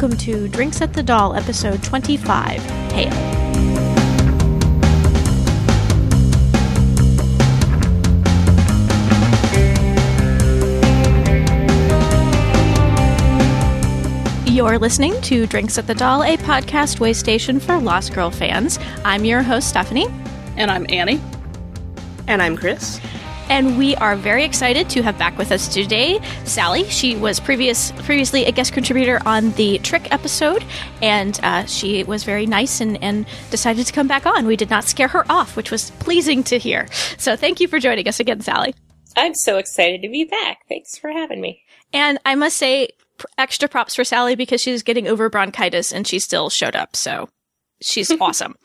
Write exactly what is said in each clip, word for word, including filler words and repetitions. welcome to Drinks at the Doll, episode twenty-five, Hale. You're listening to Drinks at the Doll, a podcast way station for Lost Girl fans. I'm your host, Stephanie. And I'm Annie. And I'm Chris. And we are very excited to have back with us today Sally. She was previous previously a guest contributor on the Trick episode, and uh, she was very nice and, and decided to come back on. We did not scare her off, which was pleasing to hear. So thank you for joining us again, Sally. I'm so excited to be back. Thanks for having me. And I must say, extra props for Sally because she's getting over bronchitis and she still showed up. So she's awesome.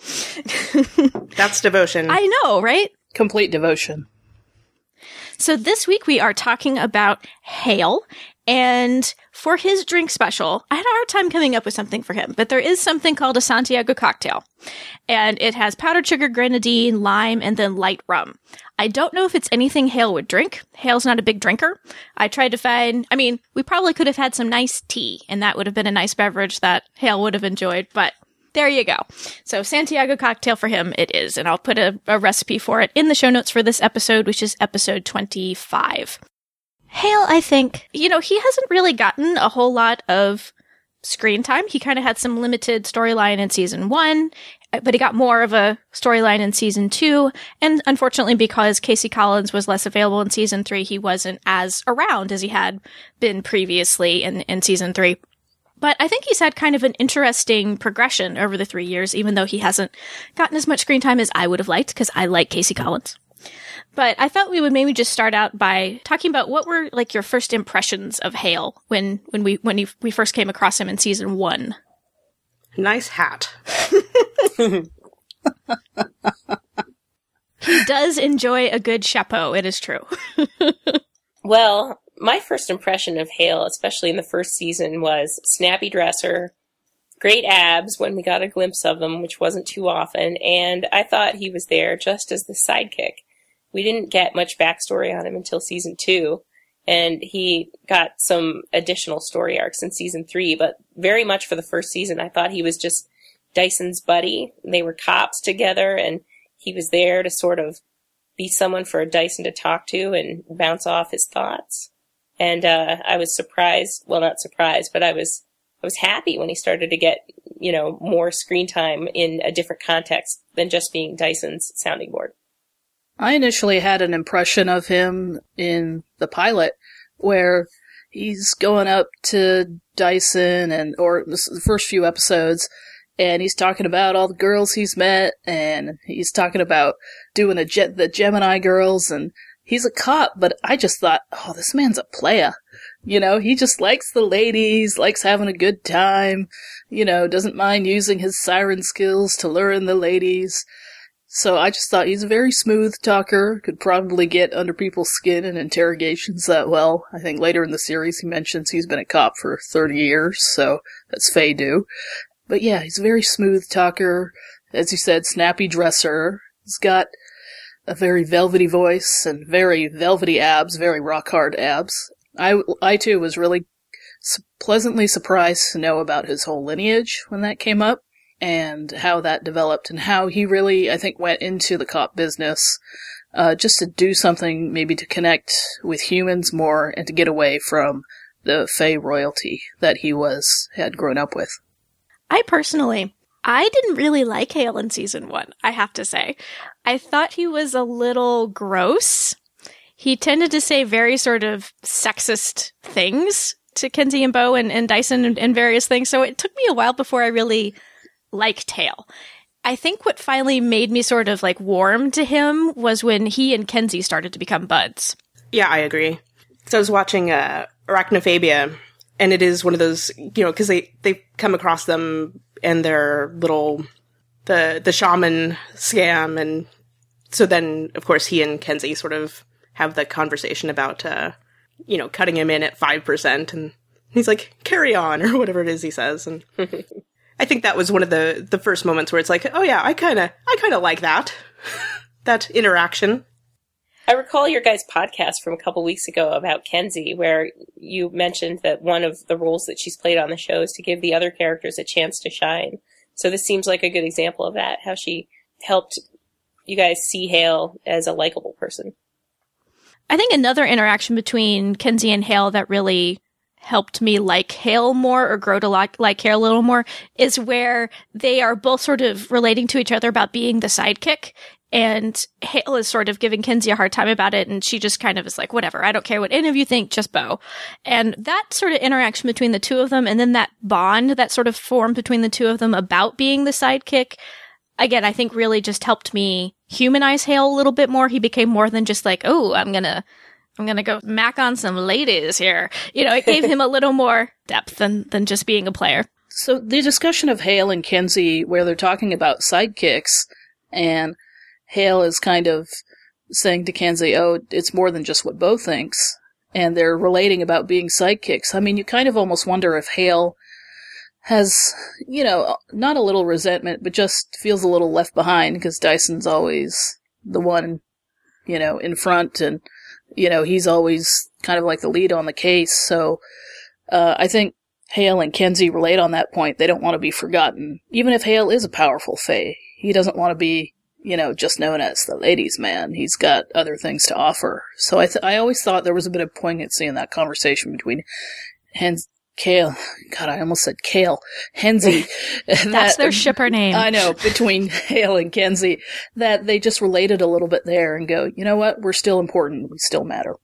That's devotion. I know, right? Complete devotion. So this week we are talking about Hale, and for his drink special, I had a hard time coming up with something for him, but there is something called a Santiago cocktail, and it has powdered sugar, grenadine, lime, and then light rum. I don't know if it's anything Hale would drink. Hale's not a big drinker. I tried to find, I mean, we probably could have had some nice tea, and that would have been a nice beverage that Hale would have enjoyed, but there you go. So Santiago cocktail for him it is, and I'll put a, a recipe for it in the show notes for this episode, which is episode twenty-five. Hale, I think, you know, he hasn't really gotten a whole lot of screen time. He kind of had some limited storyline in season one, but he got more of a storyline in season two. And unfortunately, because K C. Collins was less available in season three, he wasn't as around as he had been previously in, in season three. But I think he's had kind of an interesting progression over the three years, even though he hasn't gotten as much screen time as I would have liked, because I like K C. Collins. But I thought we would maybe just start out by talking about what were, like, your first impressions of Hale when, when we when he, we first came across him in season one. Nice hat. He does enjoy a good chapeau, it is true. Well, my first impression of Hale, especially in the first season, was snappy dresser, great abs when we got a glimpse of them, which wasn't too often, and I thought he was there just as the sidekick. We didn't get much backstory on him until season two, and he got some additional story arcs in season three, but very much for the first season, I thought he was just Dyson's buddy. They were cops together, and he was there to sort of be someone for Dyson to talk to and bounce off his thoughts. And uh, I was surprised, well, not surprised, but I was I was happy when he started to get, you know, more screen time in a different context than just being Dyson's sounding board. I initially had an impression of him in the pilot where he's going up to Dyson, and or the first few episodes, and he's talking about all the girls he's met, and he's talking about doing a ge- the Gemini girls, and he's a cop, but I just thought, oh, this man's a player. You know, he just likes the ladies, likes having a good time, you know, doesn't mind using his siren skills to lure in the ladies. So I just thought he's a very smooth talker, could probably get under people's skin in interrogations that well. I think later in the series he mentions he's been a cop for thirty years, so that's Fae do. But yeah, he's a very smooth talker, as you said, snappy dresser. He's got a very velvety voice and very velvety abs, very rock-hard abs. I, I, too, was really su- pleasantly surprised to know about his whole lineage when that came up and how that developed and how he really, I think, went into the cop business uh, just to do something maybe to connect with humans more and to get away from the Fae royalty that he was had grown up with. I personally... I didn't really like Hale in season one, I have to say. I thought he was a little gross. He tended to say very sort of sexist things to Kenzi and Bo and, and Dyson and, and various things. So it took me a while before I really liked Hale. I think what finally made me sort of like warm to him was when he and Kenzi started to become buds. Yeah, I agree. So I was watching uh, Arachnophobia, and it is one of those, you know, because they, they come across them and their little, the the shaman scam. And so then, of course, he and Kenzi sort of have the conversation about, uh, you know, cutting him in at five percent. And he's like, carry on, or whatever it is he says. And I think that was one of the, the first moments where it's like, oh, yeah, I kind of I kind of like that, that interaction. I recall your guys' podcast from a couple weeks ago about Kenzi, where you mentioned that one of the roles that she's played on the show is to give the other characters a chance to shine. So this seems like a good example of that, how she helped you guys see Hale as a likable person. I think another interaction between Kenzi and Hale that really helped me like Hale more or grow to like, like Hale a little more is where they are both sort of relating to each other about being the sidekick. And Hale is sort of giving Kenzi a hard time about it, and she just kind of is like, whatever, I don't care what any of you think, just Bo. And that sort of interaction between the two of them, and then that bond that sort of formed between the two of them about being the sidekick, again, I think really just helped me humanize Hale a little bit more. He became more than just like, oh, I'm gonna, I'm gonna go mac on some ladies here. You know, it gave him a little more depth than, than just being a player. So the discussion of Hale and Kenzi, where they're talking about sidekicks, and Hale is kind of saying to Kenzi, oh, it's more than just what Bo thinks. And they're relating about being sidekicks. I mean, you kind of almost wonder if Hale has, you know, not a little resentment, but just feels a little left behind because Dyson's always the one, you know, in front. And, you know, he's always kind of like the lead on the case. So uh, I think Hale and Kenzi relate on that point. They don't want to be forgotten. Even if Hale is a powerful Fae, he doesn't want to be, you know, just known as the ladies' man. He's got other things to offer. So I th- I always thought there was a bit of poignancy in that conversation between Hens- Kale. God, I almost said Kale. Henzi. That's that, their shipper name. I know, between Hale and Kenzi, that they just related a little bit there and go, you know what, we're still important. We still matter.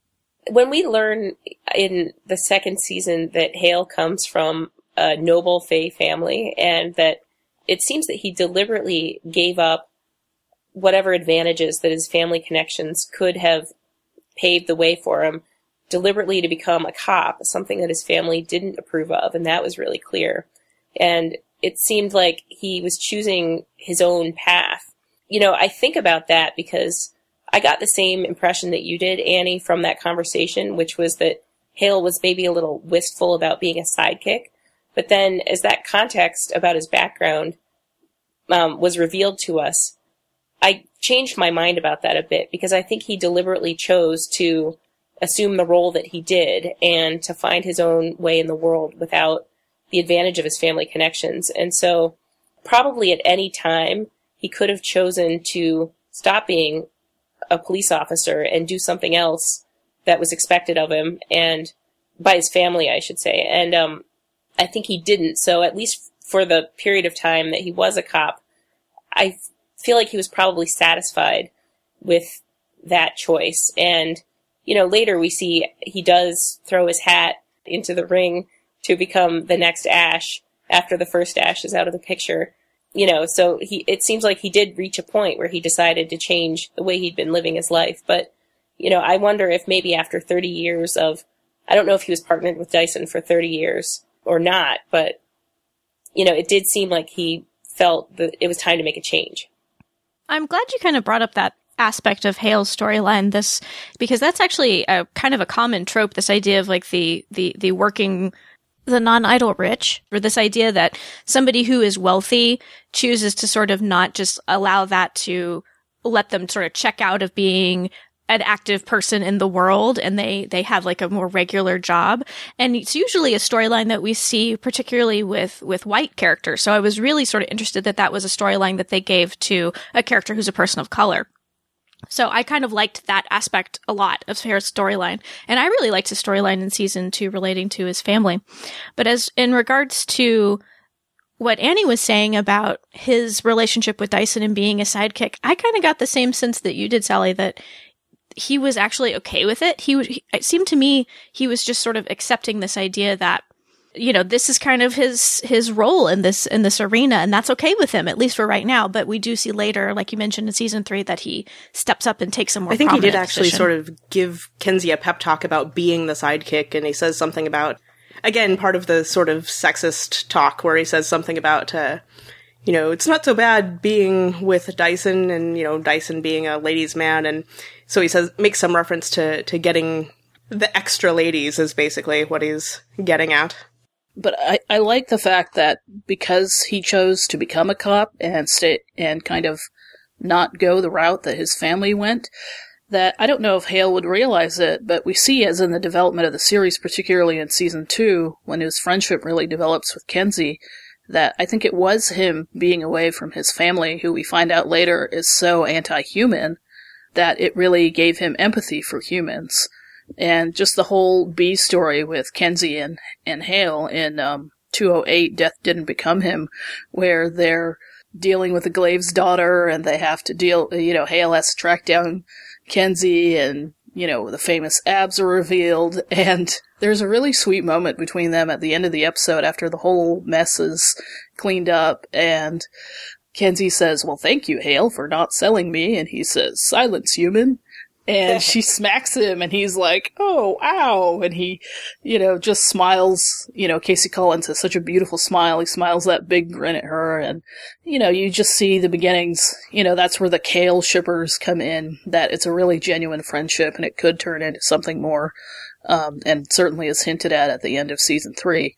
When we learn in the second season that Hale comes from a noble Fae family, and that it seems that he deliberately gave up whatever advantages that his family connections could have paved the way for him, deliberately to become a cop, something that his family didn't approve of, and that was really clear. And it seemed like he was choosing his own path. You know, I think about that because I got the same impression that you did, Annie, from that conversation, which was that Hale was maybe a little wistful about being a sidekick. But then as that context about his background um, was revealed to us, I changed my mind about that a bit, because I think he deliberately chose to assume the role that he did and to find his own way in the world without the advantage of his family connections. And so probably at any time he could have chosen to stop being a police officer and do something else that was expected of him, and by his family, I should say. And um, I think he didn't. So at least for the period of time that he was a cop, I feel like he was probably satisfied with that choice. And, you know, later we see he does throw his hat into the ring to become the next Ash after the first Ash is out of the picture. You know, so he, it seems like he did reach a point where he decided to change the way he'd been living his life. But, you know, I wonder if maybe after thirty years of, I don't know if he was partnered with Dyson for thirty years or not, but, you know, it did seem like he felt that it was time to make a change. I'm glad you kind of brought up that aspect of Hale's storyline, this because that's actually a kind of a common trope, this idea of like the the the working, the non-idle rich, or this idea that somebody who is wealthy chooses to sort of not just allow that to let them sort of check out of being an active person in the world, and they they have like a more regular job. And it's usually a storyline that we see particularly with with white characters. So I was really sort of interested that that was a storyline that they gave to a character who's a person of color. So I kind of liked that aspect a lot of Hale's storyline. And I really liked his storyline in season two relating to his family. But as in regards to what Annie was saying about his relationship with Dyson and being a sidekick, I kind of got the same sense that you did, Sally, that he was actually okay with it. He, he it seemed to me he was just sort of accepting this idea that, you know, this is kind of his his role in this in this arena, and that's okay with him, at least for right now. But we do see later, like you mentioned in season three, that he steps up and takes a more. I think he did actually position. Sort of give Kenzi a pep talk about being the sidekick, and he says something about, again, part of the sort of sexist talk where he says something about, Uh, you know, it's not so bad being with Dyson, and, you know, Dyson being a ladies' man. And so he says, makes some reference to, to getting the extra ladies is basically what he's getting at. But I, I like the fact that because he chose to become a cop and stay, and kind of not go the route that his family went, that I don't know if Hale would realize it, but we see as in the development of the series, particularly in season two, when his friendship really develops with Kenzi, that I think it was him being away from his family, who we find out later is so anti-human, that it really gave him empathy for humans. And just the whole B story with Kenzi and, and Hale in um, two oh eight, Death Didn't Become Him, where they're dealing with the Glaive's daughter and they have to deal, you know, Hale has to track down Kenzi and, you know, the famous abs are revealed. And there's a really sweet moment between them at the end of the episode after the whole mess is cleaned up. And Kenzi says, "Well, thank you, Hale, for not selling me." And he says, "Silence, human." And she smacks him, and he's like, "Oh, ow." And he, you know, just smiles. You know, K C. Collins has such a beautiful smile. He smiles that big grin at her. And, you know, you just see the beginnings. You know, that's where the Kale shippers come in, that it's a really genuine friendship, and it could turn into something more, um, and certainly is hinted at at the end of season three.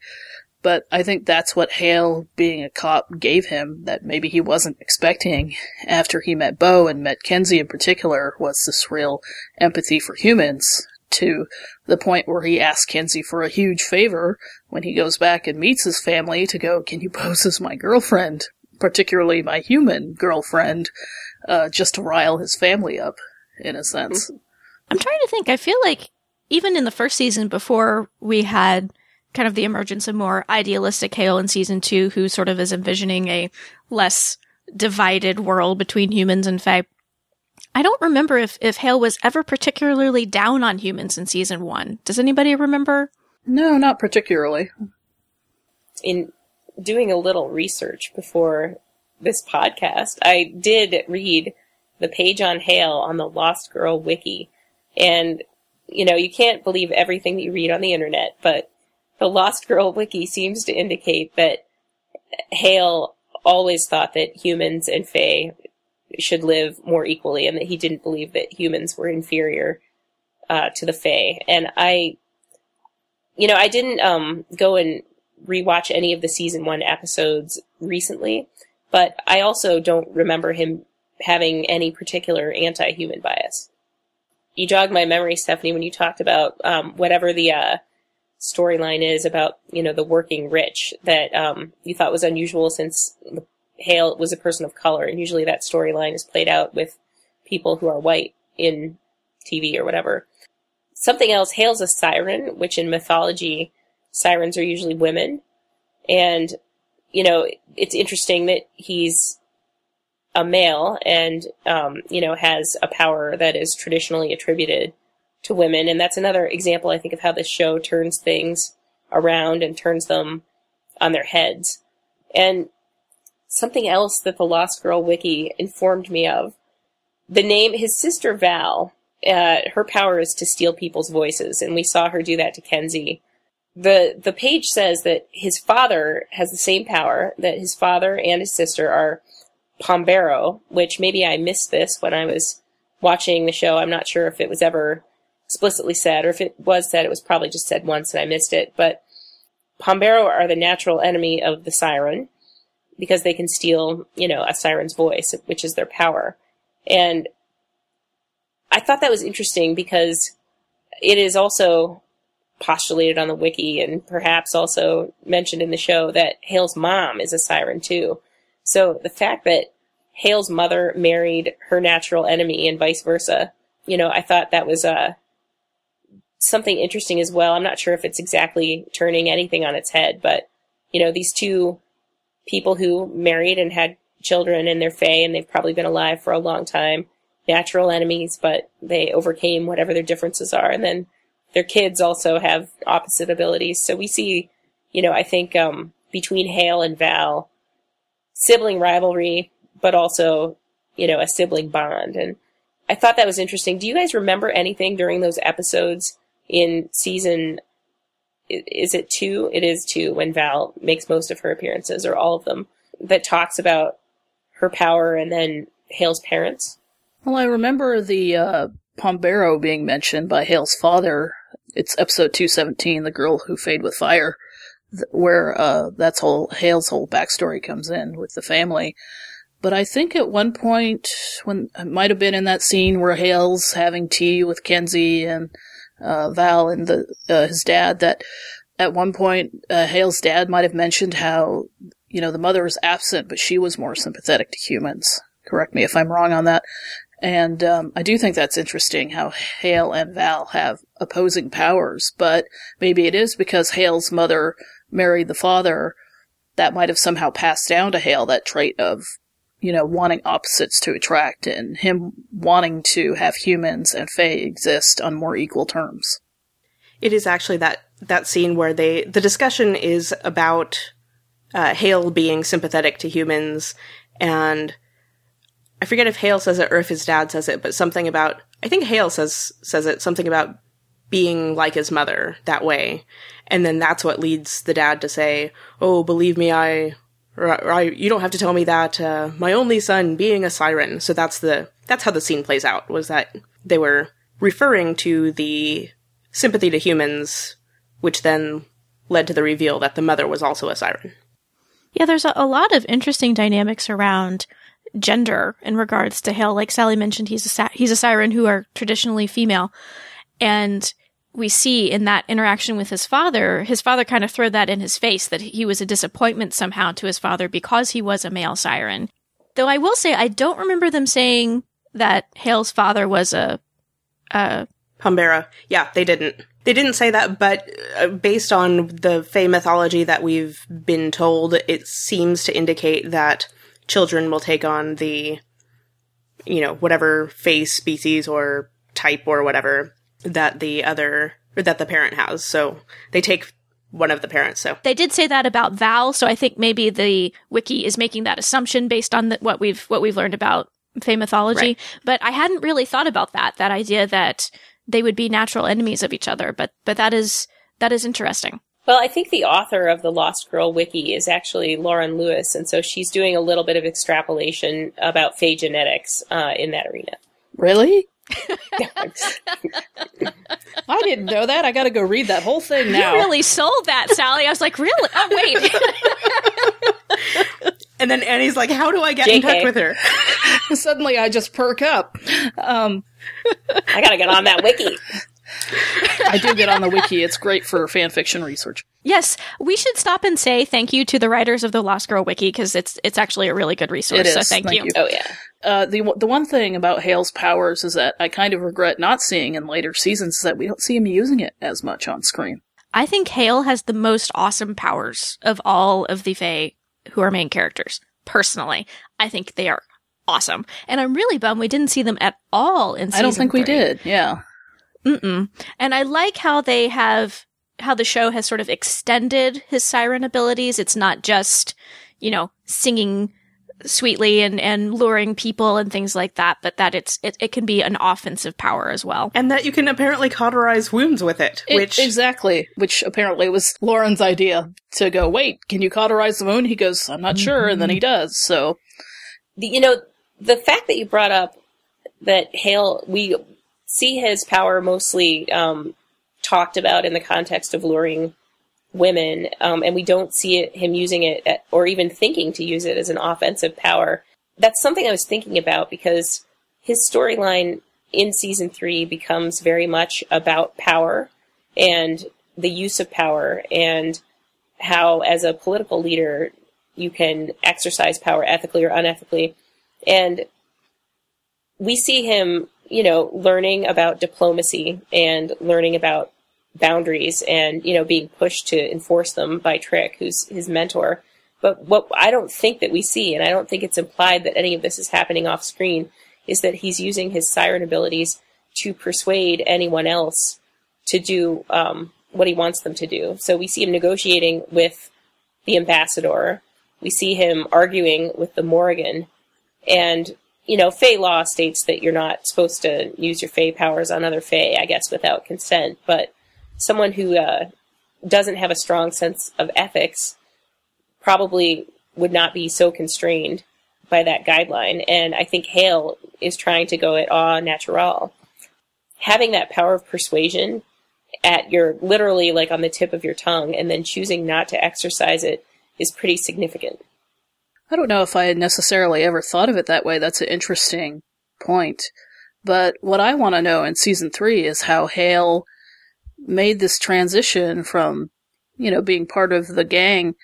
But I think that's what Hale, being a cop, gave him that maybe he wasn't expecting after he met Bo and met Kenzi in particular, was this real empathy for humans, to the point where he asks Kenzi for a huge favor when he goes back and meets his family to go, "Can you pose as my girlfriend, particularly my human girlfriend," uh, just to rile his family up, in a sense. I'm trying to think. I feel like even in the first season, before we had kind of the emergence of more idealistic Hale in season two, who sort of is envisioning a less divided world between humans and Fae. I don't remember if, if Hale was ever particularly down on humans in season one. Does anybody remember? No, not particularly. In doing a little research before this podcast, I did read the page on Hale on the Lost Girl wiki. And, you know, you can't believe everything that you read on the internet, but the Lost Girl wiki seems to indicate that Hale always thought that humans and Fae should live more equally, and that he didn't believe that humans were inferior uh, to the Fae. And I, you know, I didn't um, go and rewatch any of the season one episodes recently, but I also don't remember him having any particular anti-human bias. You jogged my memory, Stephanie, when you talked about um, whatever the Uh, storyline is about, you know, the working rich that um, you thought was unusual, since Hale was a person of color, and usually that storyline is played out with people who are white in T V or whatever. Something else, Hale's a siren, which in mythology, sirens are usually women. And, you know, it's interesting that he's a male and, um, you know, has a power that is traditionally attributed to women, and that's another example, I think, of how this show turns things around and turns them on their heads. And something else that the Lost Girl wiki informed me of, the name, his sister Val, uh, her power is to steal people's voices, and we saw her do that to Kenzi. The, the page says that his father has the same power, that his father and his sister are Pombero, which maybe I missed this when I was watching the show. I'm not sure if it was ever explicitly said, or if it was said, it was probably just said once and I missed it. But Pombero are the natural enemy of the siren, because they can steal, you know, a siren's voice, which is their power. And I thought that was interesting, because it is also postulated on the wiki, and perhaps also mentioned in the show, that Hale's mom is a siren too. So the fact that Hale's mother married her natural enemy and vice versa, you know, I thought that was a uh, something interesting as well. I'm not sure if it's exactly turning anything on its head, but, you know, these two people who married and had children, and they're Fae, and they've probably been alive for a long time, natural enemies, but they overcame whatever their differences are. And then their kids also have opposite abilities. So we see, you know, I think um, between Hale and Val, sibling rivalry, but also, you know, a sibling bond. And I thought that was interesting. Do you guys remember anything during those episodes in season, is it two? It is two, when Val makes most of her appearances, or all of them, that talks about her power and then Hale's parents? Well, I remember the uh, Pombero being mentioned by Hale's father. It's episode two seventeen, The Girl Who Fade With Fire, where uh, that's whole Hale's whole backstory comes in with the family. But I think at one point, when it might have been in that scene where Hale's having tea with Kenzi and uh, Val and the, uh, his dad, that at one point uh, Hale's dad might have mentioned how, you know, the mother was absent, but she was more sympathetic to humans. Correct me if I'm wrong on that. And um, I do think that's interesting how Hale and Val have opposing powers, but maybe it is because Hale's mother married the father that might have somehow passed down to Hale that trait of, you know, wanting opposites to attract and him wanting to have humans and Fae exist on more equal terms. It is actually that, that scene where they, the discussion is about uh, Hale being sympathetic to humans, and I forget if Hale says it or if his dad says it, but something about, I think Hale says says it, something about being like his mother that way. And then that's what leads the dad to say, oh, believe me, I... Or I, you don't have to tell me that, uh, my only son being a siren. So that's the, that's how the scene plays out, was that they were referring to the sympathy to humans, which then led to the reveal that the mother was also a siren. Yeah, there's a, a lot of interesting dynamics around gender in regards to Hale. Like Sally mentioned, he's a, he's a siren who are traditionally female. And we see in that interaction with his father, his father kind of threw that in his face, that he was a disappointment somehow to his father because he was a male siren. Though I will say, I don't remember them saying that Hale's father was a... a Pombero. Yeah, they didn't. They didn't say that, but based on the Fae mythology that we've been told, it seems to indicate that children will take on the, you know, whatever Fae species or type or whatever that the other, or that the parent has. So they take one of the parents, so. They did say that about Val, so I think maybe the wiki is making that assumption based on the, what we've what we've learned about Fae mythology. Right. But I hadn't really thought about that, that idea that they would be natural enemies of each other. But but that is that is interesting. Well, I think the author of the Lost Girl wiki is actually Lauren Lewis, and so she's doing a little bit of extrapolation about Fae genetics uh, in that arena. Really? I didn't know that. I gotta go read that whole thing now. You really sold that, Sally. I was like, really? Oh, wait. And then Annie's like, how do I get J K in touch with her? Suddenly I just perk up. Um, I gotta get on that wiki. I do get on the wiki. It's great for fan fiction research. Yes, we should stop and say thank you to the writers of the Lost Girl wiki, because it's it's actually a really good resource. It is. So thank, thank you. you. Oh yeah. Uh, the the one thing about Hale's powers is that I kind of regret not seeing in later seasons is that we don't see him using it as much on screen. I think Hale has the most awesome powers of all of the Fae who are main characters. Personally, I think they are awesome, and I'm really bummed we didn't see them at all in. Season I don't think three. We did. Yeah. Mm-mm. And I like how they have, how the show has sort of extended his siren abilities. It's not just, you know, singing sweetly and, and luring people and things like that, but that it's it, it can be an offensive power as well. And that you can apparently cauterize wounds with it, it which... Exactly, which apparently was Lauren's idea to go, wait, can you cauterize the wound? He goes, I'm not mm-hmm. sure, and then he does, so... You know, the fact that you brought up that Hale, we... see his power mostly um, talked about in the context of luring women, um, and we don't see it, him using it at, or even thinking to use it as an offensive power. That's something I was thinking about, because his storyline in season three becomes very much about power and the use of power and how, as a political leader, you can exercise power ethically or unethically. And we see him... you know, learning about diplomacy and learning about boundaries and, you know, being pushed to enforce them by Trick, who's his mentor. But what I don't think that we see, and I don't think it's implied that any of this is happening off screen, is that he's using his siren abilities to persuade anyone else to do um, what he wants them to do. So we see him negotiating with the ambassador. We see him arguing with the Morrigan, and you know, Fae law states that you're not supposed to use your Fae powers on other Fae, I guess, without consent. But someone who uh, doesn't have a strong sense of ethics probably would not be so constrained by that guideline. And I think Hale is trying to go at au naturel. Having that power of persuasion at your, literally like on the tip of your tongue, and then choosing not to exercise it is pretty significant. I don't know if I had necessarily ever thought of it that way. That's an interesting point. But what I want to know in season three is how Hale made this transition from, you know, being part of the gang,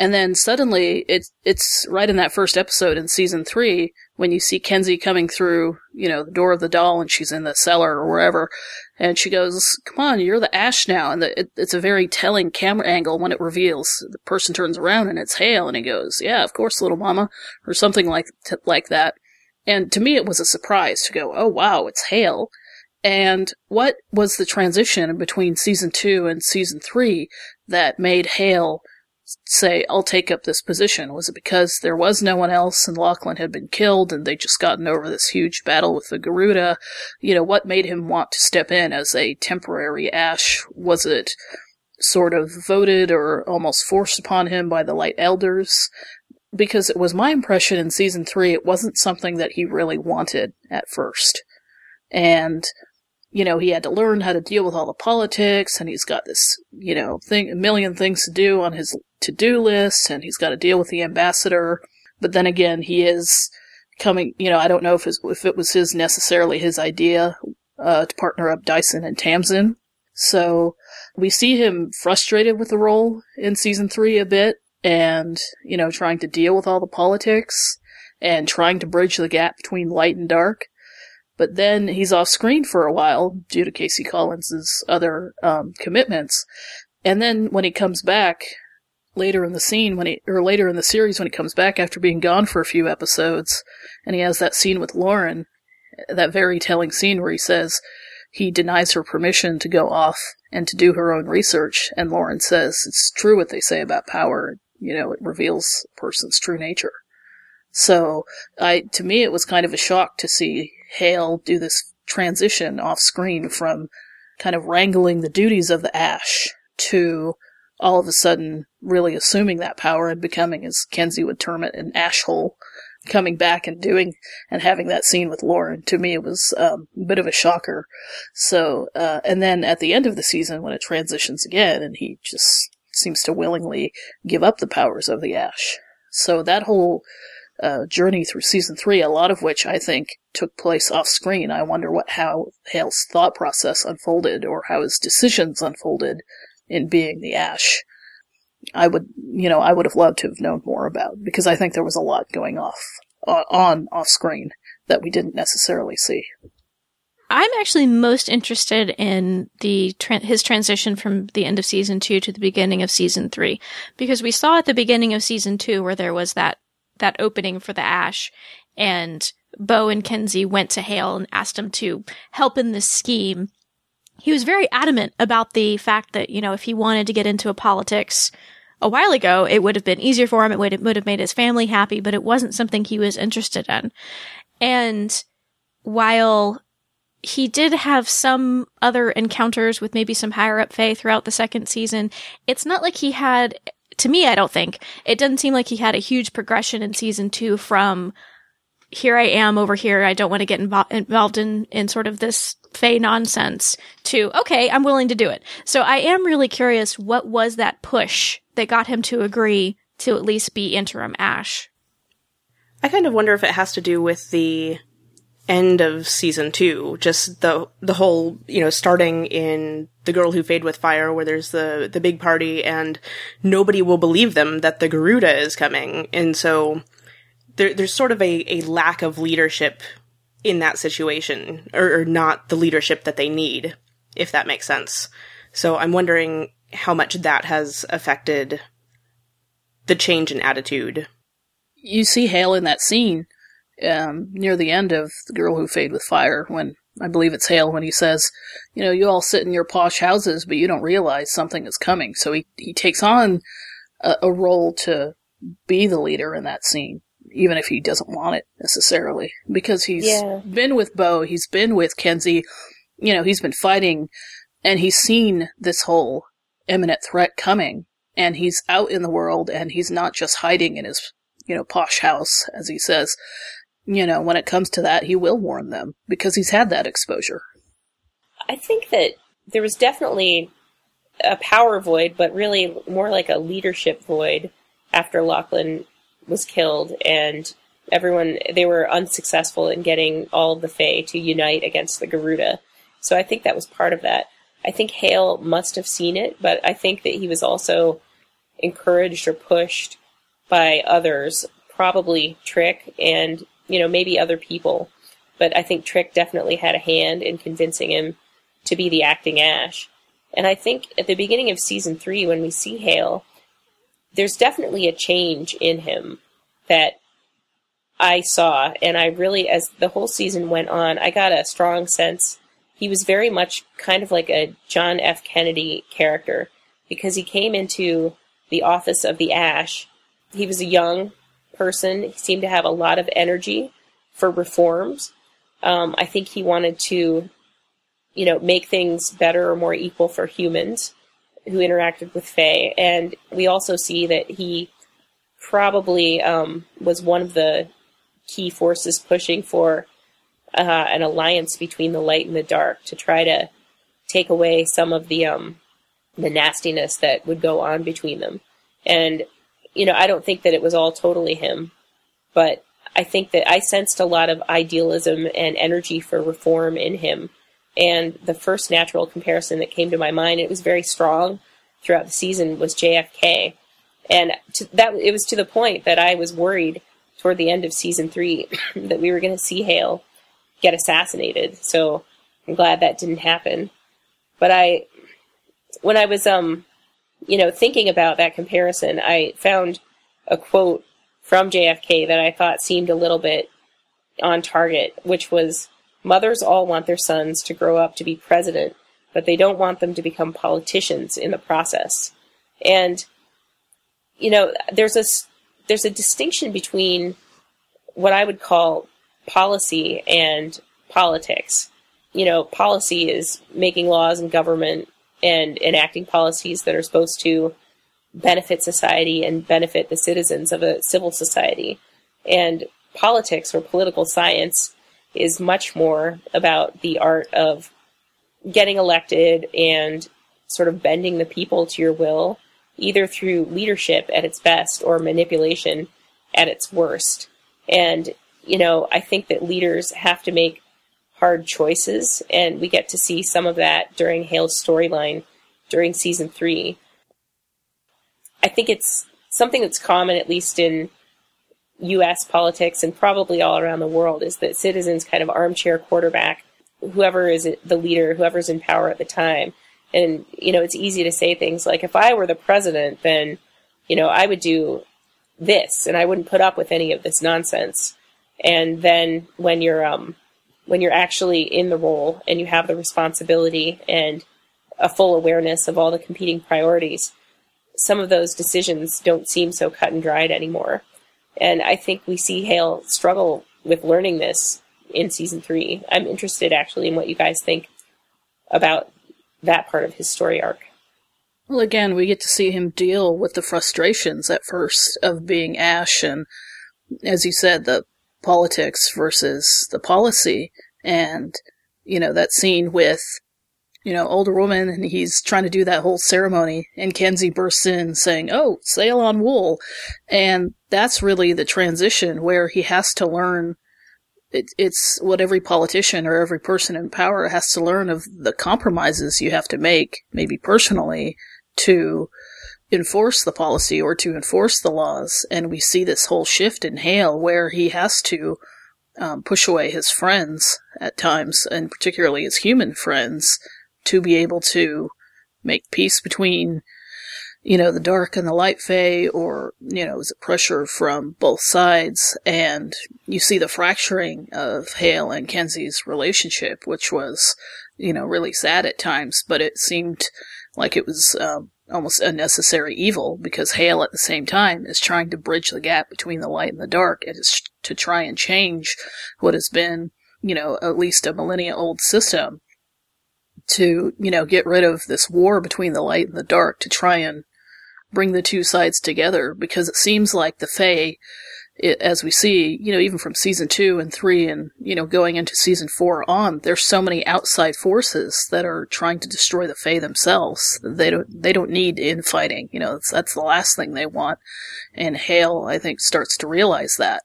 and then suddenly it, it's right in that first episode in season three when you see Kenzi coming through, you know, the door of the doll, and she's in the cellar or wherever, and she goes, "Come on, you're the Ash now." And the, it, it's a very telling camera angle when it reveals the person turns around and it's Hale, and he goes, "Yeah, of course, little mama," or something like t- like that. And to me, it was a surprise to go, "Oh wow, it's Hale." And what was the transition between season two and season three that made Hale say, "I'll take up this position"? Was it because there was no one else and Lachlan had been killed and they'd just gotten over this huge battle with the Garuda? You know, what made him want to step in as a temporary Ash? Was it sort of voted or almost forced upon him by the Light Elders? Because it was my impression in season three, it wasn't something that he really wanted at first. And you know, he had to learn how to deal with all the politics, and he's got this, you know, thing, a million things to do on his to-do list, and he's got to deal with the ambassador. But then again, he is coming, you know, I don't know if, his, if it was his necessarily his idea uh, to partner up Dyson and Tamsin. So we see him frustrated with the role in season three a bit, and, you know, trying to deal with all the politics, and trying to bridge the gap between light and dark. But then he's off screen for a while due to K C. Collins' other um, commitments. And then when he comes back later in the scene, when he or later in the series, when he comes back after being gone for a few episodes, and he has that scene with Lauren, that very telling scene where he says he denies her permission to go off and to do her own research. And Lauren says, "It's true what they say about power. You know, it reveals a person's true nature." So I, to me, it was kind of a shock to see Hale do this transition off screen from kind of wrangling the duties of the Ash to all of a sudden really assuming that power and becoming, as Kenzi would term it, an ash hole, coming back and doing and having that scene with Lauren. To me, it was um, a bit of a shocker. So, uh, and then at the end of the season when it transitions again and he just seems to willingly give up the powers of the Ash. So that whole Uh, journey through season three, a lot of which I think took place off screen. I wonder what how Hale's thought process unfolded or how his decisions unfolded in being the Ash. I would, you know, I would have loved to have known more about, because I think there was a lot going off uh, on off screen that we didn't necessarily see. I'm actually most interested in the tra- his transition from the end of season two to the beginning of season three, because we saw at the beginning of season two where there was that that opening for the Ash, and Bo and Kenzi went to Hale and asked him to help in this scheme. He was very adamant about the fact that, you know, if he wanted to get into a politics a while ago, it would have been easier for him. It would, it would have made his family happy, but it wasn't something he was interested in. And while he did have some other encounters with maybe some higher up Fae throughout the second season, it's not like he had... To me, I don't think. It doesn't seem like he had a huge progression in season two from here I am over here, I don't want to get invo- involved in, in sort of this Fae nonsense, to okay, I'm willing to do it. So I am really curious, what was that push that got him to agree to at least be interim Ash? I kind of wonder if it has to do with the end of season two, just the the whole, you know, starting in The Girl Who Fade With Fire, where there's the the big party and nobody will believe them that the Garuda is coming, and so there, there's sort of a, a lack of leadership in that situation, or, or not the leadership that they need, if that makes sense. So I'm wondering how much that has affected the change in attitude. You see Hale in that scene Um, near the end of The Girl Who Fade With Fire, when, I believe it's Hale, when he says, you know, you all sit in your posh houses, but you don't realize something is coming. So he, he takes on a, a role to be the leader in that scene, even if he doesn't want it necessarily. Because he's yeah. been with Bo, he's been with Kenzi, you know, he's been fighting, and he's seen this whole imminent threat coming, and he's out in the world, and he's not just hiding in his, you know, posh house, as he says. You know, when it comes to that, he will warn them because he's had that exposure. I think that there was definitely a power void, but really more like a leadership void after Lachlan was killed, and everyone, they were unsuccessful in getting all of the Fae to unite against the Garuda. So I think that was part of that. I think Hale must have seen it, but I think that he was also encouraged or pushed by others, probably Trick and, you know, maybe other people. But I think Trick definitely had a hand in convincing him to be the acting Ash. And I think at the beginning of season three, when we see Hale, there's definitely a change in him that I saw. And I really, as the whole season went on, I got a strong sense he was very much kind of like a John F. Kennedy character, because he came into the office of the Ash. He was a young person. He seemed to have a lot of energy for reforms. Um, I think he wanted to, you know, make things better or more equal for humans who interacted with Fae. And we also see that he probably um, was one of the key forces pushing for uh, an alliance between the light and the dark to try to take away some of the um, the nastiness that would go on between them. And, you know, I don't think that it was all totally him, but I think that I sensed a lot of idealism and energy for reform in him. And the first natural comparison that came to my mind, it was very strong throughout the season, was J F K. And to that, it was to the point that I was worried toward the end of season three that we were going to see Hale get assassinated. So I'm glad that didn't happen. But I, when I was, um, you know, thinking about that comparison, I found a quote from J F K that I thought seemed a little bit on target, which was, "Mothers all want their sons to grow up to be president, but they don't want them to become politicians in the process." And, you know, there's a, there's a distinction between what I would call policy and politics. You know, policy is making laws in government and enacting policies that are supposed to benefit society and benefit the citizens of a civil society. And politics, or political science, is much more about the art of getting elected and sort of bending the people to your will, either through leadership at its best or manipulation at its worst. And, you know, I think that leaders have to make hard choices, and we get to see some of that during Hale's storyline during season three. I think it's something that's common, at least in U S politics and probably all around the world, is that citizens kind of armchair quarterback whoever is the leader, whoever's in power at the time. And, you know, it's easy to say things like, if I were the president, then, you know, I would do this and I wouldn't put up with any of this nonsense. And then when you're, um, when you're actually in the role and you have the responsibility and a full awareness of all the competing priorities, some of those decisions don't seem so cut and dried anymore. And I think we see Hale struggle with learning this in season three. I'm interested, actually, in what you guys think about that part of his story arc. Well, again, we get to see him deal with the frustrations at first of being Ash and, as you said, the politics versus the policy. And, you know, that scene with, you know, older woman, and he's trying to do that whole ceremony, and Kenzi bursts in saying, "Oh, sail on wool." And that's really the transition where he has to learn. It, it's what every politician or every person in power has to learn, of the compromises you have to make, maybe personally, to enforce the policy or to enforce the laws. And we see this whole shift in Hale where he has to um, push away his friends at times, and particularly his human friends, to be able to make peace between, you know, the dark and the light Fae, or, you know, is it pressure from both sides? And you see the fracturing of Hale and Kenzi's relationship, which was, you know, really sad at times, but it seemed like it was um, almost unnecessary evil, because Hale at the same time is trying to bridge the gap between the light and the dark, and is to try and change what has been, you know, at least a millennia old system, to, you know, get rid of this war between the light and the dark, to try and bring the two sides together, because it seems like the Fae it, as we see, you know, even from season two and three and, you know, going into season four on, there's so many outside forces that are trying to destroy the Fae themselves. They don't, they don't need infighting. You know, that's, that's the last thing they want. And Hale, I think, starts to realize that.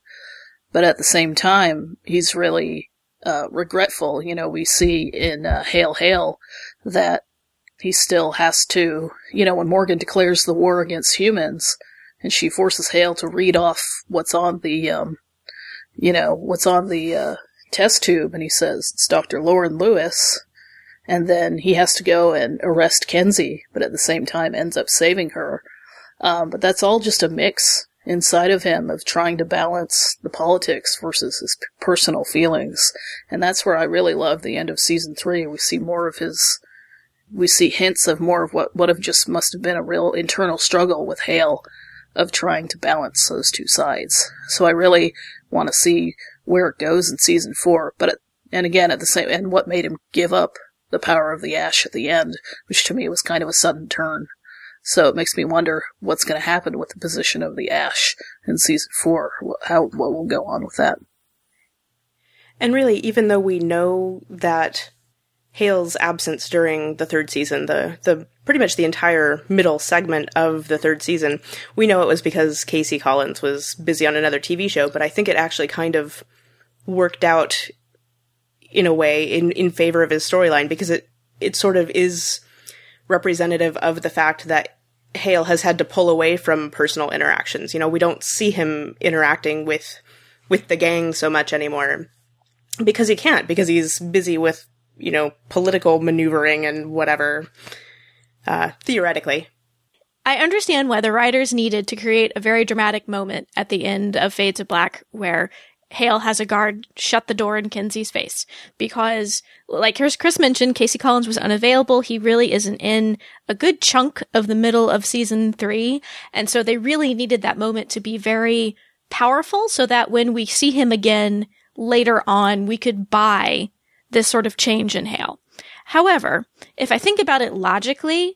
But at the same time, he's really uh, regretful. You know, we see in uh, Hale Hale that he still has to, you know, when Morgan declares the war against humans, and she forces Hale to read off what's on the, um, you know, what's on the uh, test tube, and he says, it's Doctor Lauren Lewis, and then he has to go and arrest Kenzi, but at the same time ends up saving her. Um, but that's all just a mix inside of him of trying to balance the politics versus his personal feelings. And that's where I really love the end of season three. We see more of his... We see hints of more of what would have just must have been a real internal struggle with Hale of trying to balance those two sides. So I really want to see where it goes in season four. But it, and again, at the same and what made him give up the power of the Ash at the end, which to me was kind of a sudden turn. So it makes me wonder what's going to happen with the position of the Ash in season four. How what will go on with that? And really, even though we know that Hale's absence during the third season, the, the pretty much the entire middle segment of the third season, we know it was because K C. Collins was busy on another T V show, but I think it actually kind of worked out in a way in, in favor of his storyline, because it, it sort of is representative of the fact that Hale has had to pull away from personal interactions. You know, we don't see him interacting with with the gang so much anymore because he can't, because he's busy with, you know, political maneuvering and whatever, uh, theoretically. I understand why the writers needed to create a very dramatic moment at the end of Fade to Black where Hale has a guard shut the door in Kenzi's face. Because, like Chris mentioned, K C. Collins was unavailable. He really isn't in a good chunk of the middle of season three. And so they really needed that moment to be very powerful so that when we see him again later on, we could buy this sort of change in Hale. However, if I think about it logically,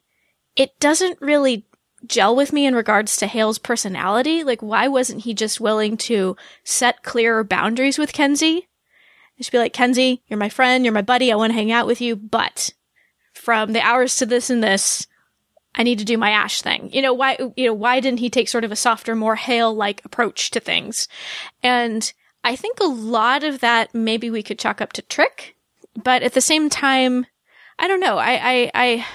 it doesn't really gel with me in regards to Hale's personality. Like, why wasn't he just willing to set clearer boundaries with Kenzi? Just be like, Kenzi, you're my friend, you're my buddy, I want to hang out with you, but from the hours to this and this, I need to do my Ash thing. You know, why, you know, why didn't he take sort of a softer, more Hale-like approach to things? And I think a lot of that maybe we could chalk up to Trick. But at the same time, I don't know. I, I I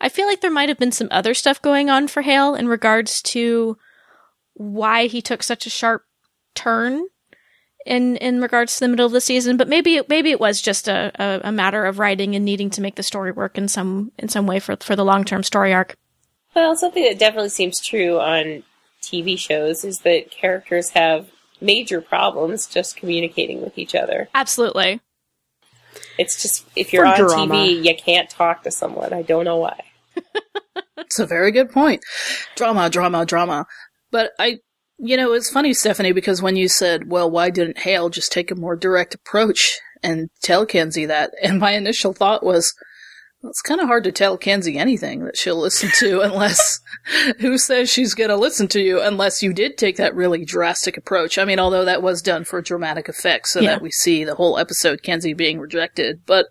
I feel like there might have been some other stuff going on for Hale in regards to why he took such a sharp turn in in regards to the middle of the season. But maybe it, maybe it was just a, a, a matter of writing and needing to make the story work in some in some way for for the long term story arc. Well, something that definitely seems true on T V shows is that characters have major problems just communicating with each other. Absolutely. It's just, if you're on drama. T V, you can't talk to someone. I don't know why. It's a very good point. Drama, drama, drama. But I, you know, it's funny, Stephanie, because when you said, well, why didn't Hale just take a more direct approach and tell Kenzi that? And my initial thought was, well, it's kind of hard to tell Kenzi anything that she'll listen to unless, who says she's going to listen to you unless you did take that really drastic approach. I mean, although that was done for dramatic effect so yeah. that we see the whole episode Kenzi being rejected, but.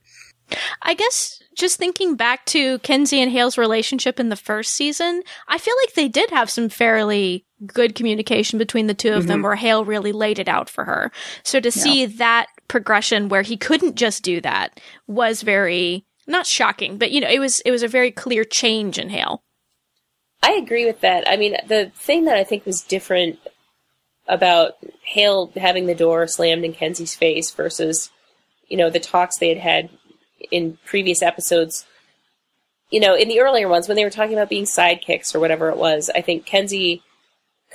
I guess just thinking back to Kenzi and Hale's relationship in the first season, I feel like they did have some fairly good communication between the two of mm-hmm. them where Hale really laid it out for her. So to yeah. see that progression where he couldn't just do that was very... not shocking, but, you know, it was it was a very clear change in Hale. I agree with that. I mean, the thing that I think was different about Hale having the door slammed in Kenzi's face versus, you know, the talks they had had in previous episodes, you know, in the earlier ones, when they were talking about being sidekicks or whatever it was, I think Kenzi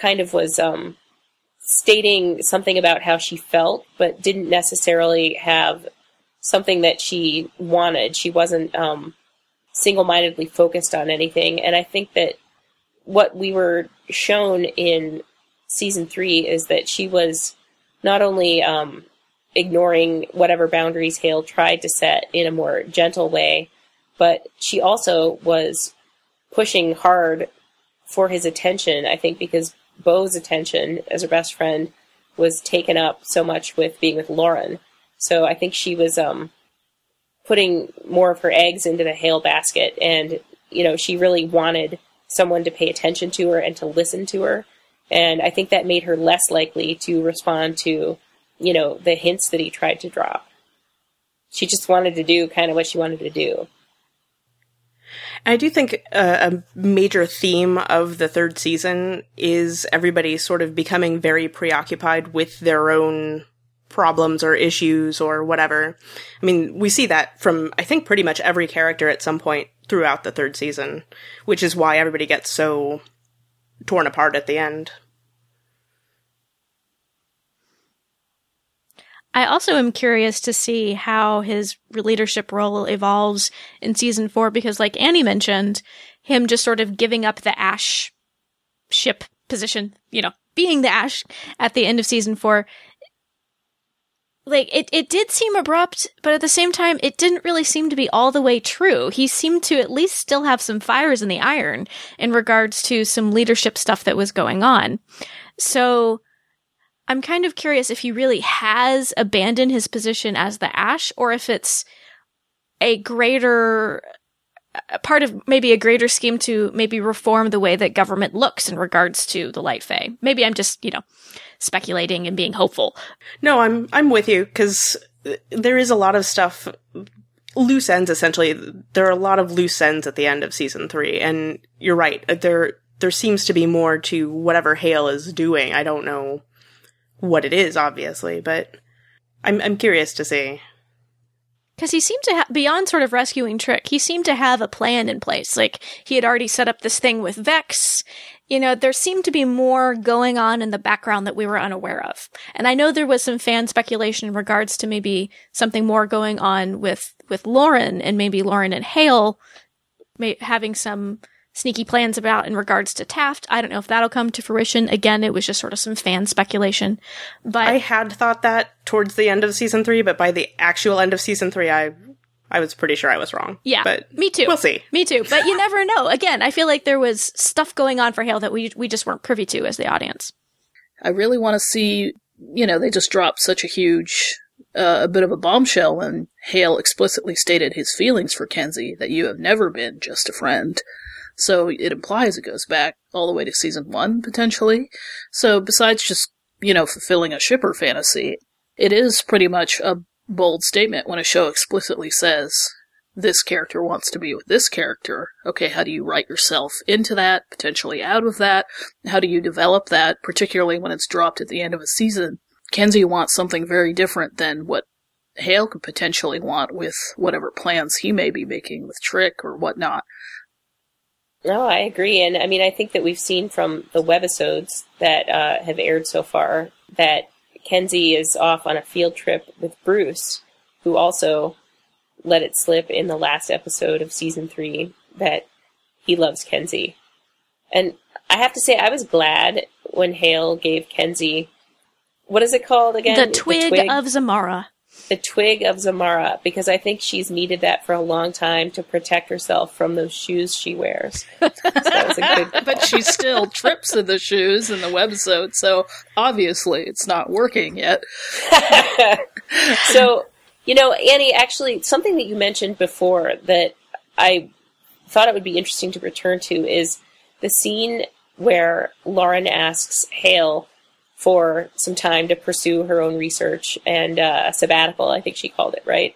kind of was um, stating something about how she felt, but didn't necessarily have... something that she wanted. She wasn't um, single-mindedly focused on anything. And I think that what we were shown in season three is that she was not only um, ignoring whatever boundaries Hale tried to set in a more gentle way, but she also was pushing hard for his attention, I think, because Bo's attention as her best friend was taken up so much with being with Lauren. So I think she was um, putting more of her eggs into the Hale basket, and, you know, she really wanted someone to pay attention to her and to listen to her. And I think that made her less likely to respond to, you know, the hints that he tried to drop. She just wanted to do kind of what she wanted to do. I do think uh, a major theme of the third season is everybody sort of becoming very preoccupied with their own problems or issues or whatever. I mean, we see that from, I think, pretty much every character at some point throughout the third season, which is why everybody gets so torn apart at the end. I also am curious to see how his leadership role evolves in season four, because like Annie mentioned, him just sort of giving up the Ash ship position, you know, being the Ash at the end of season four. Like, it, it did seem abrupt, but at the same time, it didn't really seem to be all the way true. He seemed to at least still have some fires in the iron in regards to some leadership stuff that was going on. So I'm kind of curious if he really has abandoned his position as the Ash, or if it's a greater a part of maybe a greater scheme to maybe reform the way that government looks in regards to the Light Fae. Maybe I'm just, you know, speculating and being hopeful. No, I'm I'm with you, because there is a lot of stuff, loose ends essentially. There are a lot of loose ends at the end of season three, and you're right. There there seems to be more to whatever Hale is doing. I don't know what it is, obviously, but I'm I'm curious to see. Because he seemed to have, beyond sort of rescuing Trick, he seemed to have a plan in place. Like, he had already set up this thing with Vex. You know, there seemed to be more going on in the background that we were unaware of. And I know there was some fan speculation in regards to maybe something more going on with, with Lauren, and maybe Lauren and Hale may, having some sneaky plans about in regards to Taft. I don't know if that'll come to fruition. Again, it was just sort of some fan speculation. But I had thought that towards the end of season three, but by the actual end of season three, I I was pretty sure I was wrong. Yeah, but me too. We'll see. Me too. But you never know. Again, I feel like there was stuff going on for Hale that we we just weren't privy to as the audience. I really want to see, you know, they just dropped such a huge, uh, a bit of a bombshell when Hale explicitly stated his feelings for Kenzi, that you have never been just a friend. So it implies it goes back all the way to season one, potentially. So besides just, you know, fulfilling a shipper fantasy, it is pretty much a bold statement when a show explicitly says, this character wants to be with this character. Okay, how do you write yourself into that, potentially out of that? How do you develop that, particularly when it's dropped at the end of a season? Kenzi wants something very different than what Hale could potentially want with whatever plans he may be making with Trick or whatnot. No, I agree. And I mean, I think that we've seen from the webisodes that uh, have aired so far that Kenzi is off on a field trip with Bruce, who also let it slip in the last episode of season three that he loves Kenzi. And I have to say, I was glad when Hale gave Kenzi, what is it called again? The twig, the twig of Zamara. The twig of Zamara, because I think she's needed that for a long time to protect herself from those shoes she wears. So that was a good but she still trips in the shoes in the webisode, so obviously it's not working yet. So, you know, Annie, actually, something that you mentioned before that I thought it would be interesting to return to is the scene where Lauren asks Hale for some time to pursue her own research and uh, a sabbatical, I think she called it, right?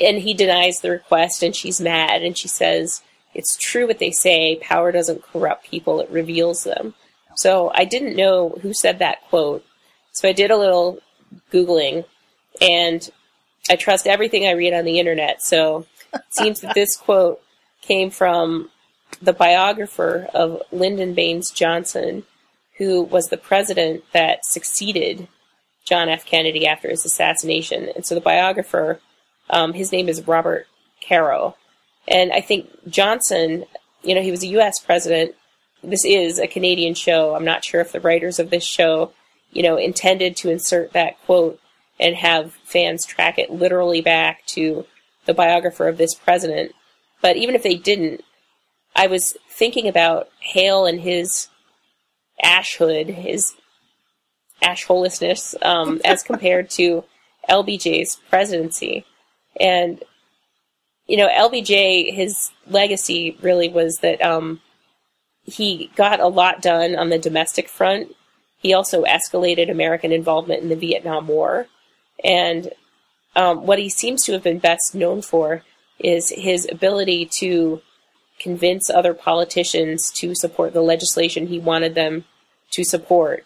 And he denies the request, and she's mad, and she says, it's true what they say, power doesn't corrupt people, it reveals them. So I didn't know who said that quote, so I did a little Googling, and I trust everything I read on the internet, so it seems that this quote came from the biographer of Lyndon Baines Johnson, who was the president that succeeded John F. Kennedy after his assassination. And so the biographer, um, his name is Robert Caro. And I think Johnson, you know, he was a U S president. This is a Canadian show. I'm not sure if the writers of this show, you know, intended to insert that quote and have fans track it literally back to the biographer of this president. But even if they didn't, I was thinking about Hale and his Ashhood, his Ash holishness um, as compared to L B J's presidency. And, you know, L B J, his legacy really was that um, he got a lot done on the domestic front. He also escalated American involvement in the Vietnam War. And um, what he seems to have been best known for is his ability to convince other politicians to support the legislation he wanted them to support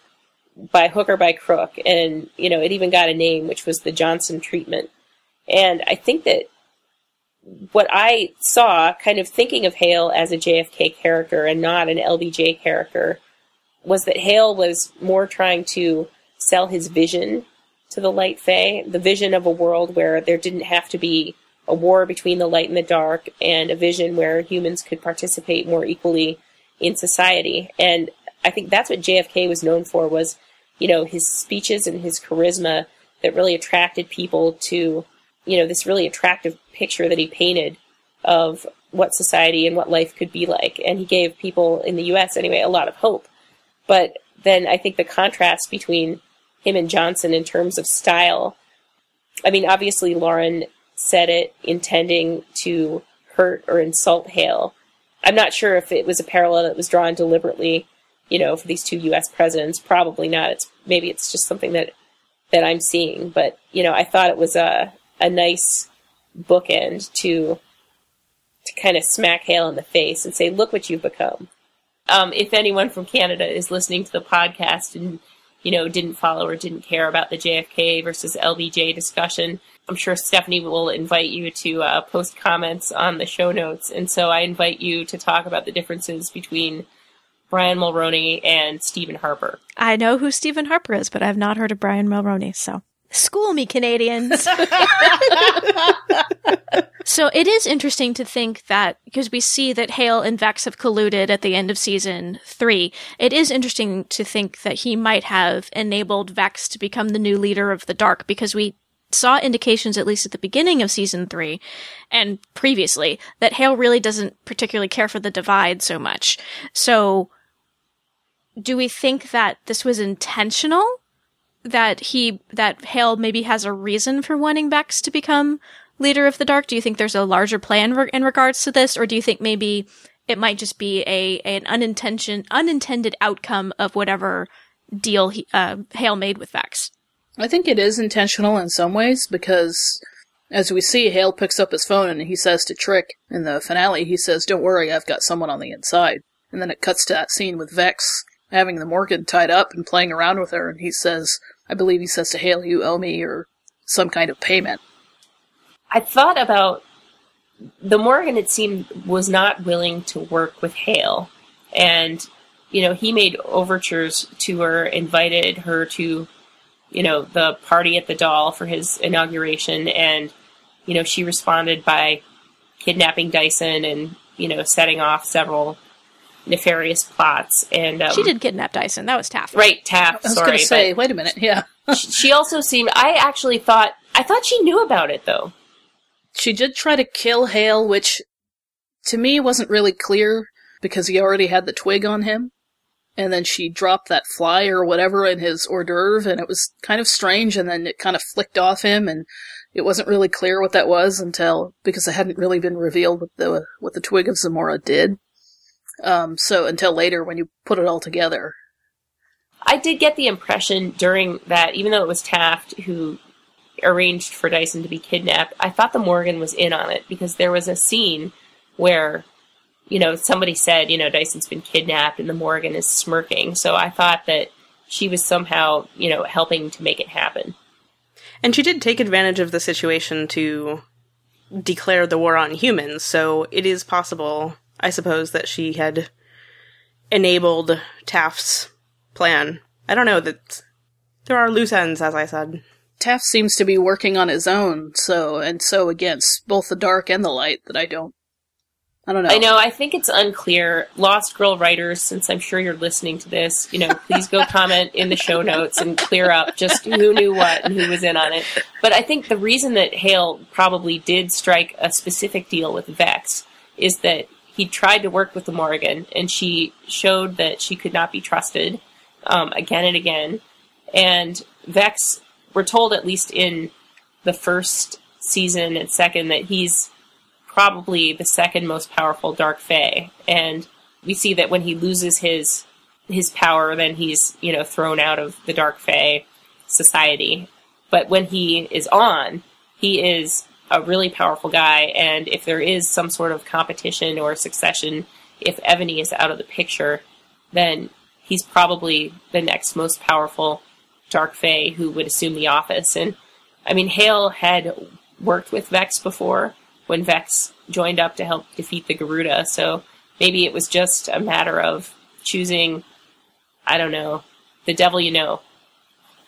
by hook or by crook. And, you know, it even got a name, which was the Johnson treatment. And I think that what I saw, kind of thinking of Hale as a J F K character and not an L B J character, was that Hale was more trying to sell his vision to the Light Fae, the vision of a world where there didn't have to be a war between the light and the dark, and a vision where humans could participate more equally in society. And I think that's what J F K was known for, was, you know, his speeches and his charisma that really attracted people to, you know, this really attractive picture that he painted of what society and what life could be like. And he gave people in the U S anyway a lot of hope. But then I think the contrast between him and Johnson in terms of style, I mean, obviously Lauren said it intending to hurt or insult Hale. I'm not sure if it was a parallel that was drawn deliberately, you know, for these two U S presidents. Probably not. It's maybe it's just something that that I'm seeing. But, you know, I thought it was a a nice bookend to to kind of smack Hale in the face and say, "Look what you've become." Um, if anyone from Canada is listening to the podcast and, you know, didn't follow or didn't care about the J F K versus L B J discussion, I'm sure Stephanie will invite you to uh, post comments on the show notes. And so I invite you to talk about the differences between Brian Mulroney and Stephen Harper. I know who Stephen Harper is, but I've not heard of Brian Mulroney, so school me, Canadians. So it is interesting to think that, because we see that Hale and Vex have colluded at the end of season three, it is interesting to think that he might have enabled Vex to become the new leader of the dark, because we saw indications, at least at the beginning of season three and previously, that Hale really doesn't particularly care for the divide so much. So do we think that this was intentional? That he, that Hale maybe has a reason for wanting Vex to become leader of the dark? Do you think there's a larger plan re- in regards to this? Or do you think maybe it might just be a, an unintention, unintended outcome of whatever deal he, uh, Hale made with Vex? I think it is intentional in some ways, because as we see, Hale picks up his phone and he says to Trick in the finale, he says, "Don't worry, I've got someone on the inside." And then it cuts to that scene with Vex having the Morgan tied up and playing around with her, and he says, I believe he says to Hale, "You owe me," or some kind of payment. I thought about the Morgan, it seemed, was not willing to work with Hale. And, you know, he made overtures to her, invited her to, you know, the party at the doll for his inauguration. And, you know, she responded by kidnapping Dyson and, you know, setting off several nefarious plots. And um, she did kidnap Dyson. That was Taft. Right, Taft. I was going to say, wait a minute. Yeah. She also seemed, I actually thought, I thought she knew about it, though. She did try to kill Hale, which to me wasn't really clear because he already had the twig on him. And then she dropped that fly or whatever in his hors d'oeuvre, and it was kind of strange, and then it kind of flicked off him, and it wasn't really clear what that was until, because it hadn't really been revealed what the what the twig of Zamora did. Um, so until later when you put it all together. I did get the impression during that, even though it was Taft who arranged for Dyson to be kidnapped, I thought the Morgan was in on it, because there was a scene where, you know, somebody said, you know, Dyson's been kidnapped and the Morgan is smirking. So I thought that she was somehow, you know, helping to make it happen. And she did take advantage of the situation to declare the war on humans. So it is possible, I suppose, that she had enabled Taft's plan. I don't know, that there are loose ends, as I said. Taft seems to be working on his own, so and so against both the dark and the light, that I don't I don't know. I know. I think it's unclear. Lost Girl writers, since I'm sure you're listening to this, you know, please go comment in the show notes and clear up just who knew what and who was in on it. But I think the reason that Hale probably did strike a specific deal with Vex is that he tried to work with the Morrigan, and she showed that she could not be trusted um, again and again. And Vex, we're told at least in the first season and second that he's probably the second most powerful Dark Fae. And we see that when he loses his his power, then he's, you know, thrown out of the Dark Fae society. But when he is on, he is a really powerful guy, and if there is some sort of competition or succession, if Ebony is out of the picture, then he's probably the next most powerful Dark Fae who would assume the office. And, I mean, Hale had worked with Vex before when Vex joined up to help defeat the Garuda, so maybe it was just a matter of choosing, I don't know, the devil you know.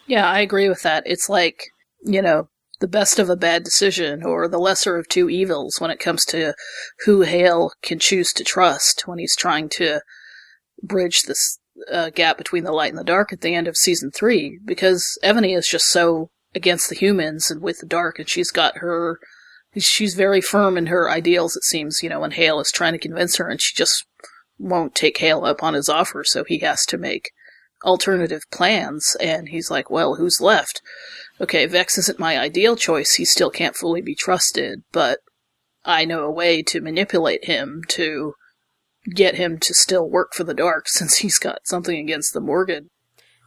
Yeah, I agree with that. It's like, you know, the best of a bad decision or the lesser of two evils when it comes to who Hale can choose to trust when he's trying to bridge this uh, gap between the light and the dark at the end of season three, because Ebony is just so against the humans and with the dark, and she's got her, she's very firm in her ideals, it seems, you know, when Hale is trying to convince her, and she just won't take Hale up on his offer, so he has to make alternative plans, and he's like, well, who's left? Okay, Vex isn't my ideal choice, he still can't fully be trusted, but I know a way to manipulate him to get him to still work for the dark since he's got something against the Morgan.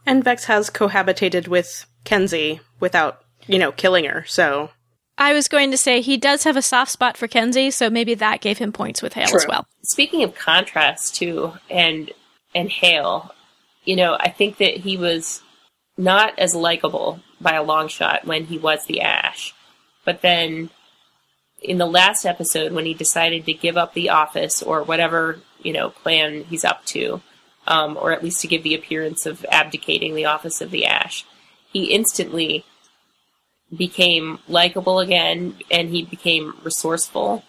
And Vex has cohabitated with Kenzi without, you know, killing her, so... I was going to say, he does have a soft spot for Kenzi, so maybe that gave him points with Hale True. As well. Speaking of contrast, too, and and Hale, you know, I think that he was not as likable by a long shot when he was the Ash. But then in the last episode, when he decided to give up the office or whatever, you know, plan he's up to, um, or at least to give the appearance of abdicating the office of the Ash, he instantly became likable again, and he became resourceful,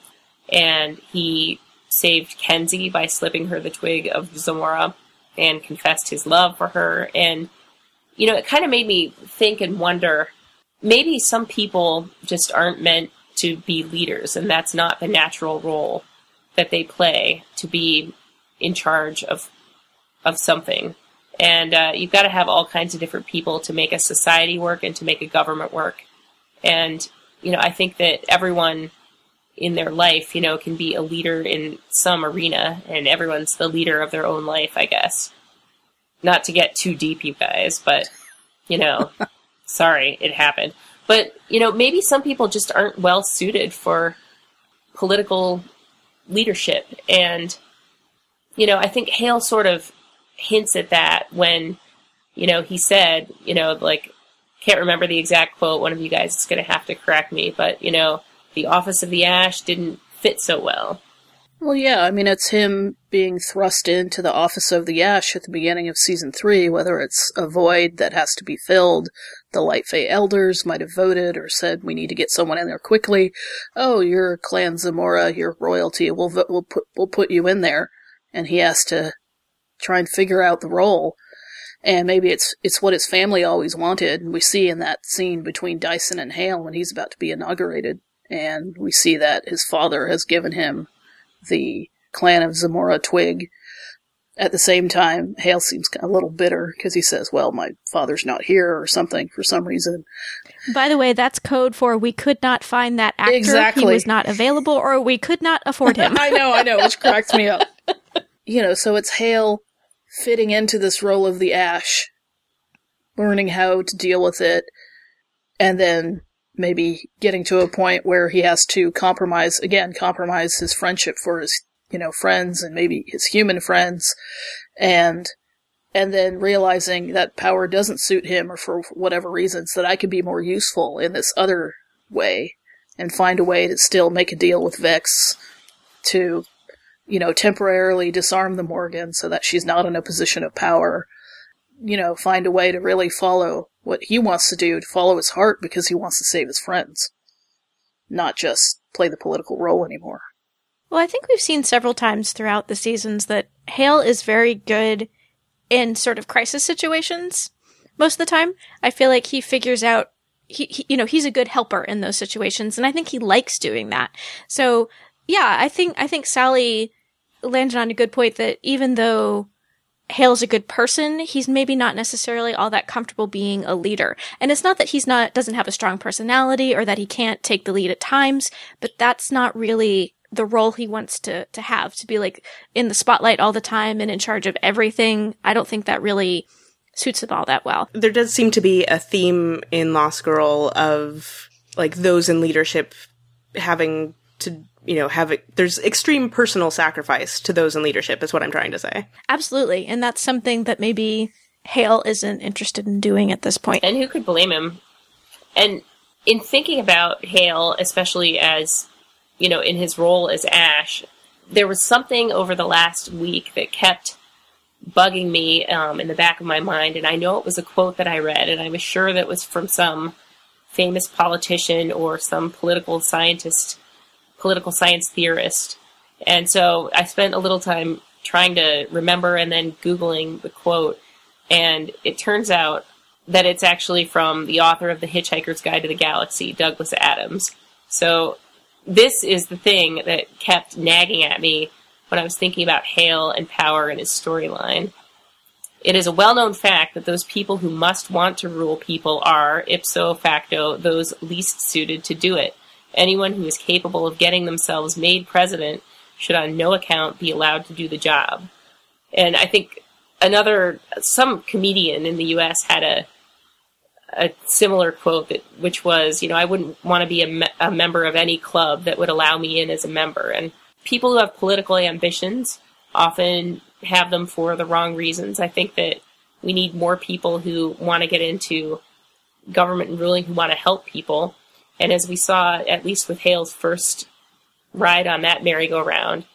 and he saved Kenzi by slipping her the twig of Zamora and confessed his love for her. And, you know, it kind of made me think and wonder, maybe some people just aren't meant to be leaders, and that's not the natural role that they play, to be in charge of of something. And uh, you've got to have all kinds of different people to make a society work and to make a government work. And, you know, I think that everyone in their life, you know, can be a leader in some arena, and everyone's the leader of their own life, I guess. Not to get too deep, you guys, but, you know, sorry, it happened. But, you know, maybe some people just aren't well suited for political leadership. And, you know, I think Hale sort of hints at that when, you know, he said, you know, like, can't remember the exact quote, one of you guys is going to have to correct me, but, you know, the office of the Ash didn't fit so well. Well, yeah, I mean, it's him being thrust into the office of the Ash at the beginning of season three, whether it's a void that has to be filled, the Light Fae elders might have voted or said, we need to get someone in there quickly, oh, your clan Zamora, your royalty, we'll, vo- we'll, put, we'll put you in there, and he has to try and figure out the role. And maybe it's it's what his family always wanted. And we see in that scene between Dyson and Hale when he's about to be inaugurated, and we see that his father has given him the clan of Zamora twig. At the same time, Hale seems a little bitter because he says, well, my father's not here or something for some reason. By the way, that's code for we could not find that actor. Exactly. He was not available, or we could not afford him. I know, I know, which cracks me up. You know, so it's Hale fitting into this role of the Ash, learning how to deal with it, and then maybe getting to a point where he has to compromise, again, compromise his friendship for his, you know, friends and maybe his human friends, and and then realizing that power doesn't suit him or for whatever reasons, that I could be more useful in this other way and find a way to still make a deal with Vex to, you know, temporarily disarm the Morgan so that she's not in a position of power, you know, find a way to really follow what he wants to do, to follow his heart because he wants to save his friends, not just play the political role anymore. Well, I think we've seen several times throughout the seasons that Hale is very good in sort of crisis situations most of the time. I feel like he figures out, he, he you know, he's a good helper in those situations, and I think he likes doing that. So, yeah, I think I think Sally landed on a good point that even though Hale's a good person. He's maybe not necessarily all that comfortable being a leader. And it's not that he's not, doesn't have a strong personality or that he can't take the lead at times, but that's not really the role he wants to, to have, to be like in the spotlight all the time and in charge of everything. I don't think that really suits him all that well. There does seem to be a theme in Lost Girl of like those in leadership having to, you know, have it, there's extreme personal sacrifice to those in leadership is what I'm trying to say. Absolutely. And that's something that maybe Hale isn't interested in doing at this point. And who could blame him? And in thinking about Hale, especially as, you know, in his role as Ash, there was something over the last week that kept bugging me um, in the back of my mind. And I know it was a quote that I read, and I'm sure that was from some famous politician or some political scientist political science theorist. And so I spent a little time trying to remember and then Googling the quote. And it turns out that it's actually from the author of The Hitchhiker's Guide to the Galaxy, Douglas Adams. So this is the thing that kept nagging at me when I was thinking about Hale and power and his storyline. It is a well-known fact that those people who must want to rule people are, ipso facto, those least suited to do it. Anyone who is capable of getting themselves made president should on no account be allowed to do the job. And I think another, some comedian in the U S had a a similar quote, that, which was, you know, I wouldn't want to be a, me- a member of any club that would allow me in as a member. And people who have political ambitions often have them for the wrong reasons. I think that we need more people who want to get into government and ruling, who want to help people. And as we saw, at least with Hale's first ride on that merry-go-round,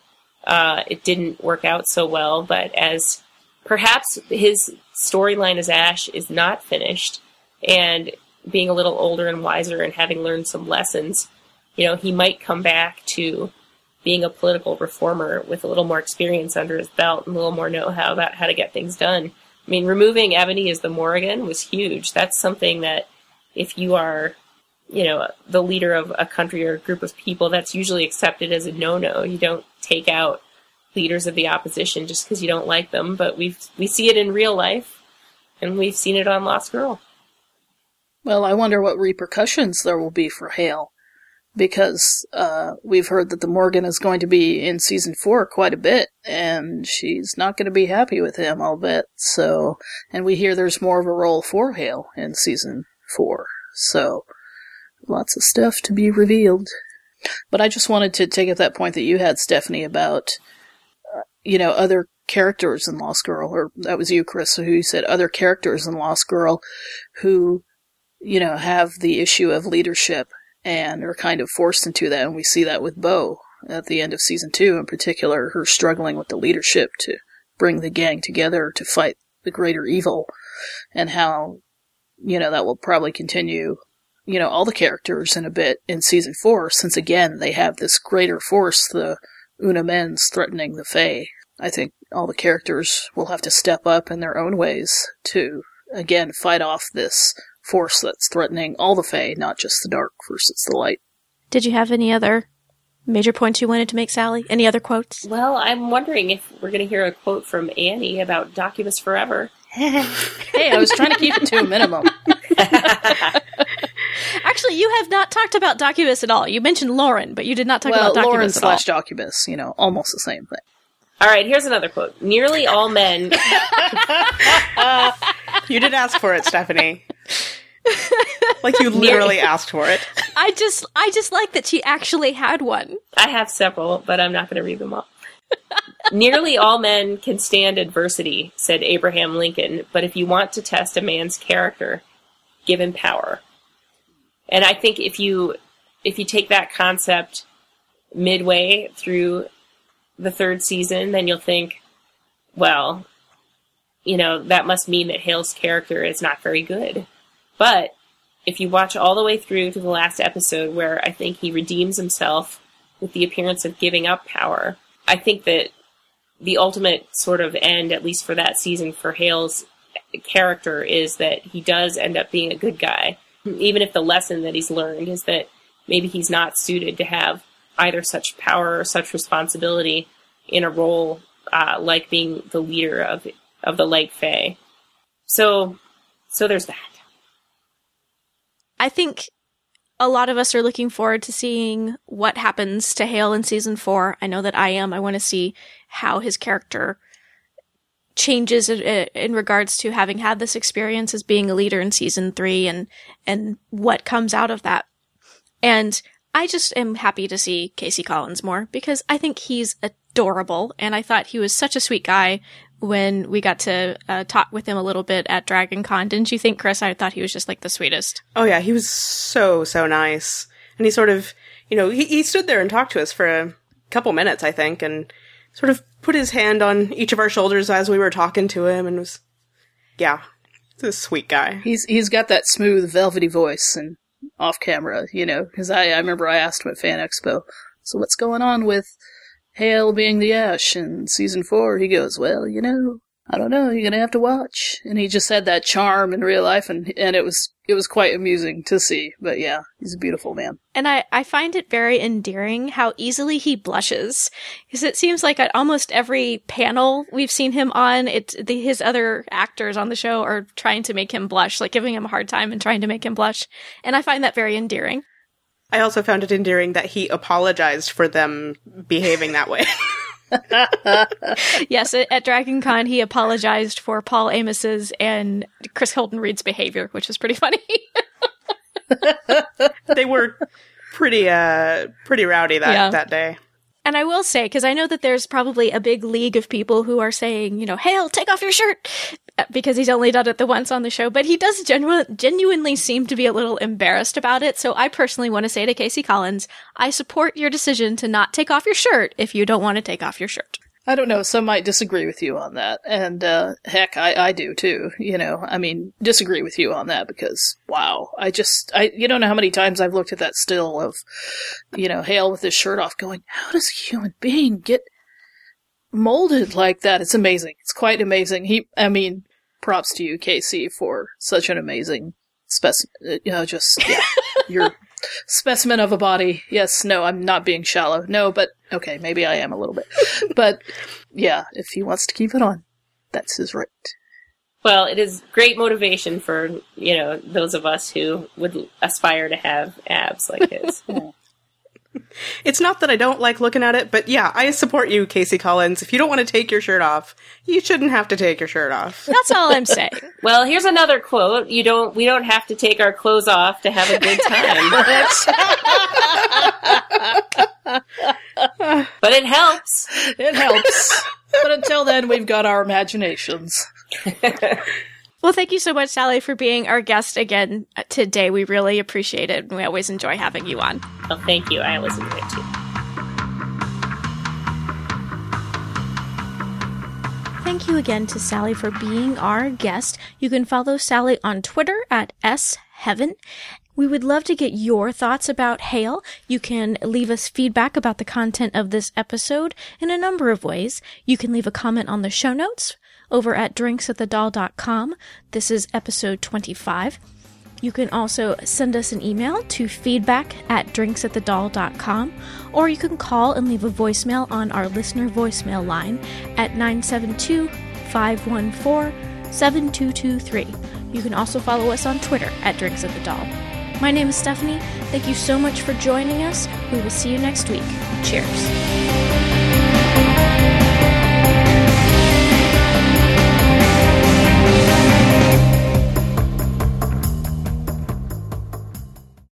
uh, it didn't work out so well. But as perhaps his storyline as Ash is not finished, and being a little older and wiser and having learned some lessons, you know, he might come back to being a political reformer with a little more experience under his belt and a little more know-how about how to get things done. I mean, removing Ebony as the Morrigan was huge. That's something that if you are, you know, the leader of a country or a group of people, that's usually accepted as a no-no. You don't take out leaders of the opposition just because you don't like them, but we we see it in real life, and we've seen it on Lost Girl. Well, I wonder what repercussions there will be for Hale, because uh, we've heard that the Morgan is going to be in Season four quite a bit, and she's not going to be happy with him, I'll bet. So, and we hear there's more of a role for Hale in Season four, so lots of stuff to be revealed. But I just wanted to take up that point that you had, Stephanie, about, uh, you know, other characters in Lost Girl, or that was you, Chris, who said other characters in Lost Girl who, you know, have the issue of leadership and are kind of forced into that. And we see that with Bo at the end of Season two in particular, her struggling with the leadership to bring the gang together to fight the greater evil, and how, you know, that will probably continue, you know, all the characters in a bit in Season four, since again, they have this greater force, the Una Mens threatening the Fae. I think all the characters will have to step up in their own ways to, again, fight off this force that's threatening all the Fae, not just the dark versus the light. Did you have any other major points you wanted to make, Sally? Any other quotes? Well, I'm wondering if we're going to hear a quote from Annie about Docubus forever. Hey, I was trying to keep it to a minimum. Actually, you have not talked about Docubus at all. You mentioned Lauren, but you did not talk well, about Docubus Lauren at all. Lauren slash Docubus, you know, almost the same thing. All right, here's another quote. Nearly all men... uh, you did ask for it, Stephanie. Like, you literally asked for it. I just, I just like that she actually had one. I have several, but I'm not going to read them all. Nearly all men can stand adversity, said Abraham Lincoln, but if you want to test a man's character, give him power. And I think if you if you take that concept midway through the third season, then you'll think, well, you know, that must mean that Hale's character is not very good. But if you watch all the way through to the last episode, where I think he redeems himself with the appearance of giving up power, I think that the ultimate sort of end, at least for that season, for Hale's character is that he does end up being a good guy. Even if the lesson that he's learned is that maybe he's not suited to have either such power or such responsibility in a role uh, like being the leader of of the Light Fae. So, so there's that. I think a lot of us are looking forward to seeing what happens to Hale in season four. I know that I am. I want to see how his character changes in regards to having had this experience as being a leader in season three and, and what comes out of that. And I just am happy to see K C. Collins more because I think he's adorable. And I thought he was such a sweet guy when we got to uh, talk with him a little bit at DragonCon. Didn't you think, Chris? I thought he was just like the sweetest. Oh, yeah. He was so, so nice. And he sort of, you know, he, he stood there and talked to us for a couple minutes, I think, and sort of put his hand on each of our shoulders as we were talking to him and was, yeah, this sweet guy. He's He's got that smooth, velvety voice and off camera, you know, because I, I remember I asked him at Fan Expo, so what's going on with Hale being the Ash in season four? He goes, well, you know, I don't know, you're going to have to watch. And he just had that charm in real life, and and it was it was quite amusing to see. But yeah, he's a beautiful man. And I, I find it very endearing how easily he blushes, because it seems like at almost every panel we've seen him on, it the, his other actors on the show are trying to make him blush, like giving him a hard time and trying to make him blush. And I find that very endearing. I also found it endearing that he apologized for them behaving that way. Yes, at DragonCon, he apologized for Paul Amos's and Chris Hilton Reed's behavior, which was pretty funny. They were pretty, uh, pretty rowdy that, yeah. that day. And I will say, because I know that there's probably a big league of people who are saying, you know, Hale, take off your shirt, because he's only done it the once on the show. But he does genu- genuinely seem to be a little embarrassed about it. So I personally want to say to K C. Collins, I support your decision to not take off your shirt if you don't want to take off your shirt. I don't know. Some might disagree with you on that. And uh, heck, I, I do too. You know, I mean, disagree with you on that because, wow, I just, I you don't know how many times I've looked at that still of, you know, Hale with his shirt off going, how does a human being get molded like that? It's amazing. It's quite amazing. He, I mean, props to you, K C, for such an amazing specimen, you know, just, yeah, your specimen of a body. Yes, no, I'm not being shallow. No, but okay, maybe I am a little bit. But yeah, if he wants to keep it on, that's his right. Well, it is great motivation for, you know, those of us who would aspire to have abs like his. Yeah. It's not that I don't like looking at it, but yeah, I support you, K C. Collins. If you don't want to take your shirt off, you shouldn't have to take your shirt off. That's all I'm saying. Well, here's another quote. You don't. We don't have to take our clothes off to have a good time. But it helps. It helps. But until then, we've got our imaginations. Well, thank you so much, Sally, for being our guest again today. We really appreciate it, and we always enjoy having you on. Well, thank you. I always enjoy it, too. Thank you again to Sally for being our guest. You can follow Sally on Twitter at S Heaven. We would love to get your thoughts about Hale. You can leave us feedback about the content of this episode in a number of ways. You can leave a comment on the show notes over at drinks at the doll dot com. This is episode twenty-five. You can also send us an email to feedback at drinks at the doll dot com, or you can call and leave a voicemail on our listener voicemail line at nine seven two, five one four, seven two two three. You can also follow us on Twitter at drinks at the doll. My name is Stephanie. Thank you so much for joining us. We will see you next week. Cheers.